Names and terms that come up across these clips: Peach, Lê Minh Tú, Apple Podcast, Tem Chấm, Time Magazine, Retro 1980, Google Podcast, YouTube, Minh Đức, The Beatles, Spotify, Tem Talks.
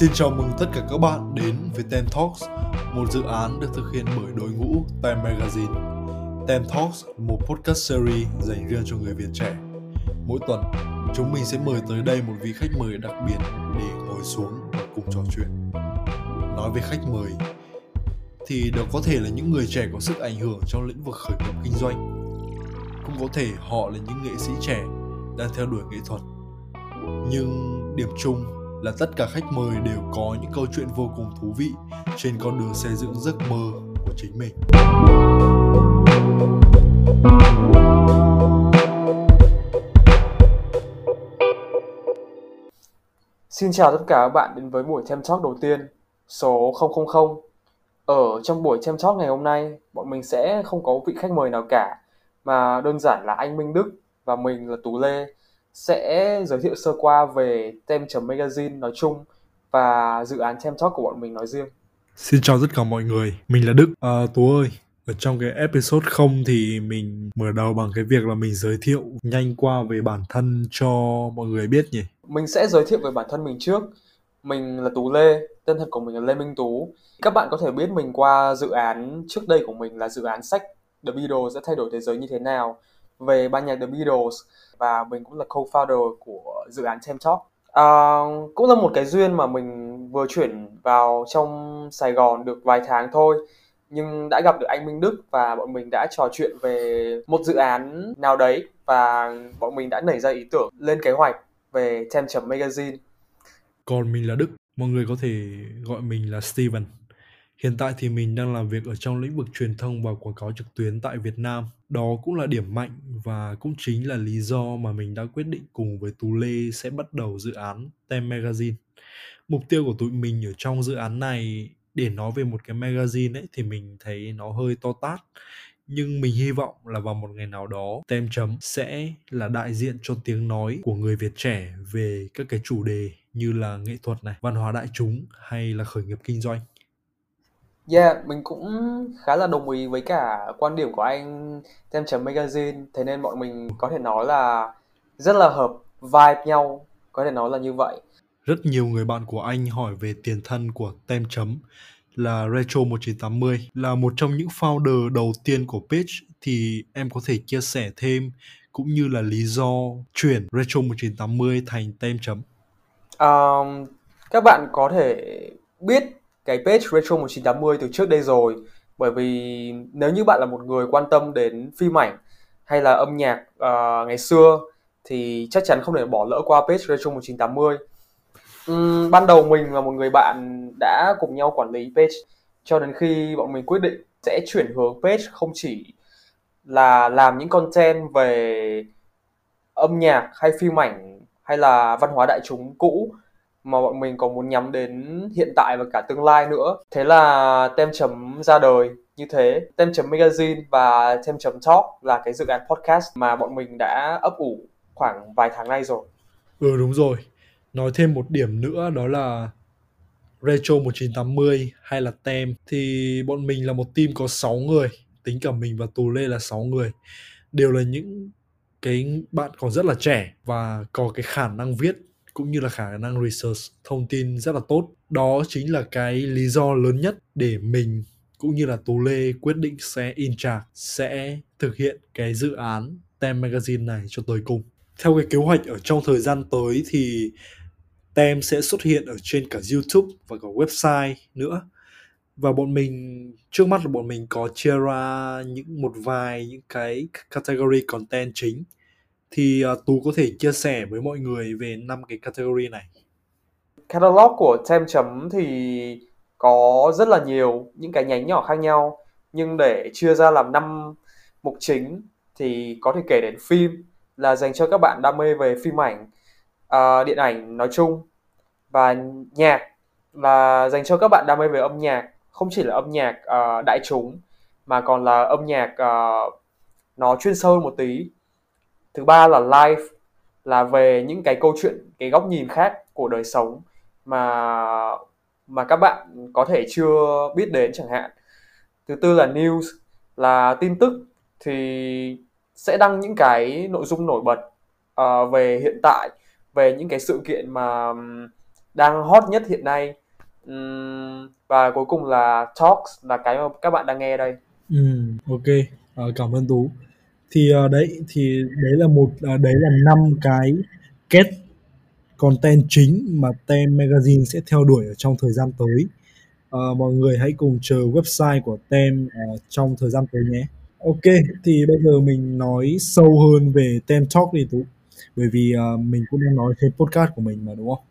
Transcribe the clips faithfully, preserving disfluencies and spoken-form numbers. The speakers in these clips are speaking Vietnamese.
Xin chào mừng tất cả các bạn đến với Tem Talks, một dự án được thực hiện bởi đội ngũ Time Magazine. Tem Talks, một podcast series dành riêng cho người Việt trẻ. Mỗi tuần, chúng mình sẽ mời tới đây một vị khách mời đặc biệt để ngồi xuống và cùng trò chuyện. Nói về khách mời, thì đó có thể là những người trẻ có sức ảnh hưởng trong lĩnh vực khởi nghiệp kinh doanh. Cũng có thể họ là những nghệ sĩ trẻ đang theo đuổi nghệ thuật. Nhưng điểm chung là tất cả khách mời đều có những câu chuyện vô cùng thú vị trên con đường xây dựng giấc mơ của chính mình. Xin chào tất cả các bạn đến với buổi Tem Talk đầu tiên, số không không không. Ở trong buổi Tem Talk ngày hôm nay, bọn mình sẽ không có vị khách mời nào cả, mà đơn giản là anh Minh Đức và mình là Tú Lê sẽ giới thiệu sơ qua về Tem Chấm Magazine nói chung và dự án Tem Talk của bọn mình nói riêng. Xin chào tất cả mọi người, mình là Đức. À, Tú ơi, ở trong cái episode không thì mình mở đầu bằng cái việc là mình giới thiệu nhanh qua về bản thân cho mọi người biết nhỉ. Mình sẽ giới thiệu về bản thân mình trước. Mình là Tú Lê, tên thật của mình là Lê Minh Tú. Các bạn có thể biết mình qua dự án trước đây của mình là dự án sách The Beatles đã thay đổi thế giới như thế nào về ban nhạc The Beatles, và mình cũng là co-founder của dự án Tem Talk. À, cũng là một cái duyên mà mình vừa chuyển vào trong Sài Gòn được vài tháng thôi, nhưng đã gặp được anh Minh Đức và bọn mình đã trò chuyện về một dự án nào đấy và bọn mình đã nảy ra ý tưởng lên kế hoạch về Tem Chấm Magazine. Còn mình là Đức, mọi người có thể gọi mình là Steven. Hiện tại thì mình đang làm việc ở trong lĩnh vực truyền thông và quảng cáo trực tuyến tại Việt Nam. Đó cũng là điểm mạnh và cũng chính là lý do mà mình đã quyết định cùng với Tú Lê sẽ bắt đầu dự án Tem Magazine. Mục tiêu của tụi mình ở trong dự án này, để nói về một cái magazine ấy, thì mình thấy nó hơi to tát. Nhưng mình hy vọng là vào một ngày nào đó, Tem Chấm sẽ là đại diện cho tiếng nói của người Việt trẻ về các cái chủ đề như là nghệ thuật này, văn hóa đại chúng hay là khởi nghiệp kinh doanh. Yeah, mình cũng khá là đồng ý với cả quan điểm của anh Tem Chấm Magazine. Thế nên bọn mình có thể nói là rất là hợp vibe nhau, có thể nói là như vậy. Rất nhiều người bạn của anh hỏi về tiền thân của Tem Chấm là Retro một chín tám mươi, là một trong những founder đầu tiên của Peach. Thì em có thể chia sẻ thêm cũng như là lý do chuyển Retro một chín tám mươi thành Tem Chấm. Um, các bạn có thể biết cái page Retro một chín tám mươi từ trước đây rồi, bởi vì nếu như bạn là một người quan tâm đến phim ảnh hay là âm nhạc uh, ngày xưa thì chắc chắn không thể bỏ lỡ qua page Retro một chín tám mươi. uhm, Ban đầu mình và một người bạn đã cùng nhau quản lý page cho đến khi bọn mình quyết định sẽ chuyển hướng page không chỉ là làm những content về âm nhạc hay phim ảnh hay là văn hóa đại chúng cũ, mà bọn mình còn muốn nhắm đến hiện tại và cả tương lai nữa. Thế là Tem Chấm ra đời như thế. Tem Chấm Magazine và Tem Chấm Talk là cái dự án podcast mà bọn mình đã ấp ủ khoảng vài tháng nay rồi. Ừ đúng rồi. Nói thêm một điểm nữa đó là Retro một chín tám mươi hay là Tem thì bọn mình là một team có sáu người, tính cả mình và Tú Lê là sáu người. Đều là những cái bạn còn rất là trẻ và có cái khả năng viết cũng như là khả năng research thông tin rất là tốt. Đó chính là cái lý do lớn nhất để mình cũng như là Tú Lê quyết định sẽ in charge, sẽ thực hiện cái dự án Tem Magazine này cho tới cùng. Theo cái kế hoạch ở trong thời gian tới thì Tem sẽ xuất hiện ở trên cả YouTube và cả website nữa. Và bọn mình, trước mắt là bọn mình có chia ra những một vài những cái category content chính. Thì uh, Tú có thể chia sẻ với mọi người về năm cái category này. Catalog của Tem Chấm thì có rất là nhiều những cái nhánh nhỏ khác nhau, nhưng để chia ra làm năm mục chính thì có thể kể đến phim là dành cho các bạn đam mê về phim ảnh, uh, điện ảnh nói chung, và nhạc là dành cho các bạn đam mê về âm nhạc, không chỉ là âm nhạc uh, đại chúng mà còn là âm nhạc uh, nó chuyên sâu một tí. Thứ ba là live, là về những cái câu chuyện, cái góc nhìn khác của đời sống mà mà các bạn có thể chưa biết đến chẳng hạn. Thứ tư là news, là tin tức, thì sẽ đăng những cái nội dung nổi bật uh, về hiện tại, về những cái sự kiện mà đang hot nhất hiện nay. Uhm, và cuối cùng là Talks, là cái mà các bạn đang nghe đây. Ừ, ok, à, cảm ơn Tú. Thì uh, đấy, thì đấy là một, uh, đấy là năm cái get content chính mà Tem Magazine sẽ theo đuổi ở trong thời gian tới. Uh, mọi người hãy cùng chờ website của Tem uh, trong thời gian tới nhé. Ok, thì bây giờ mình nói sâu hơn về Tem Talk đi Tú, bởi vì uh, mình cũng đang nói trên podcast của mình mà, đúng không?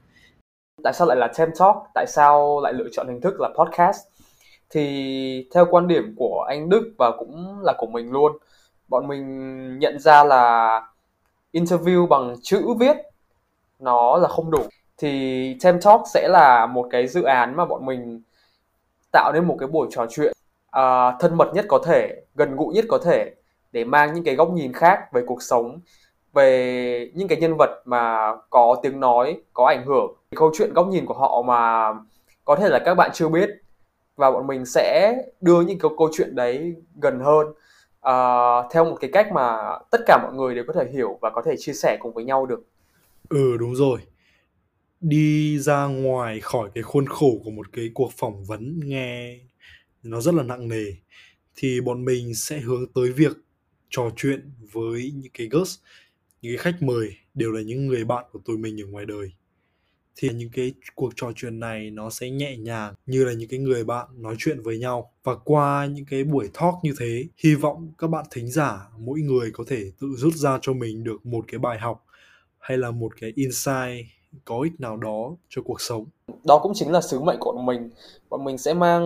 Tại sao lại là Tem Talk? Tại sao lại lựa chọn hình thức là podcast? Thì theo quan điểm của anh Đức và cũng là của mình luôn, bọn mình nhận ra là interview bằng chữ viết nó là không đủ. Thì Tem Talk sẽ là một cái dự án mà bọn mình tạo nên một cái buổi trò chuyện uh, thân mật nhất có thể, gần gũi nhất có thể, để mang những cái góc nhìn khác về cuộc sống, về những cái nhân vật mà có tiếng nói, có ảnh hưởng, câu chuyện, góc nhìn của họ mà có thể là các bạn chưa biết. Và bọn mình sẽ đưa những cái câu chuyện đấy gần hơn, uh, theo một cái cách mà tất cả mọi người đều có thể hiểu và có thể chia sẻ cùng với nhau được. Ừ, đúng rồi. Đi ra ngoài khỏi cái khuôn khổ của một cái cuộc phỏng vấn nghe nó rất là nặng nề, thì bọn mình sẽ hướng tới việc trò chuyện với những cái guest, những cái khách mời đều là những người bạn của tụi mình ở ngoài đời. Thì những cái cuộc trò chuyện này nó sẽ nhẹ nhàng như là những cái người bạn nói chuyện với nhau. Và qua những cái buổi talk như thế, hy vọng các bạn thính giả mỗi người có thể tự rút ra cho mình được một cái bài học hay là một cái insight có ích nào đó cho cuộc sống. Đó cũng chính là sứ mệnh của mình. Bọn mình sẽ mang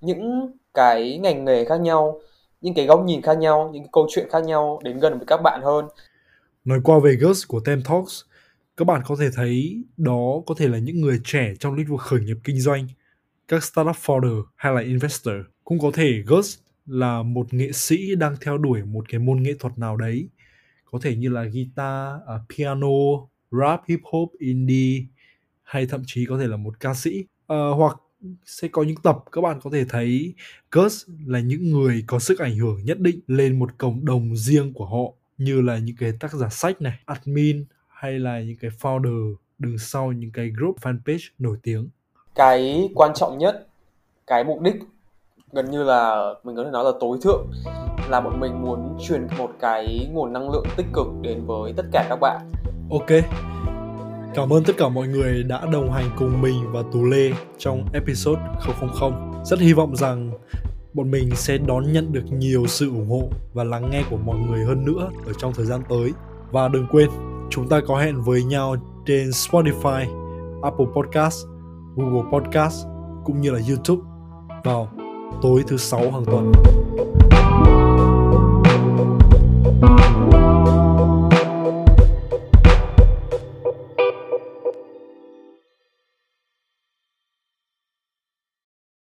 những cái ngành nghề khác nhau, những cái góc nhìn khác nhau, những cái câu chuyện khác nhau đến gần với các bạn hơn. Nói qua về guest của Tem Talks, các bạn có thể thấy đó có thể là những người trẻ trong lĩnh vực khởi nghiệp kinh doanh, các startup founder hay là investor. Cũng có thể guest là một nghệ sĩ đang theo đuổi một cái môn nghệ thuật nào đấy, có thể như là guitar, uh, piano, rap, hip hop, indie, hay thậm chí có thể là một ca sĩ. Uh, hoặc sẽ có những tập các bạn có thể thấy guest là những người có sức ảnh hưởng nhất định lên một cộng đồng riêng của họ, như là những cái tác giả sách này, admin, hay là những cái founder đứng sau những cái group fanpage nổi tiếng. Cái quan trọng nhất, cái mục đích gần như là mình có thể nói là tối thượng, là bọn mình muốn truyền một cái nguồn năng lượng tích cực đến với tất cả các bạn. Ok, cảm ơn tất cả mọi người đã đồng hành cùng mình và Tú Lê trong episode không không không. Rất hy vọng rằng bọn mình sẽ đón nhận được nhiều sự ủng hộ và lắng nghe của mọi người hơn nữa ở trong thời gian tới. Và đừng quên, chúng ta có hẹn với nhau trên Spotify, Apple Podcast, Google Podcast cũng như là YouTube vào tối thứ sáu hàng tuần.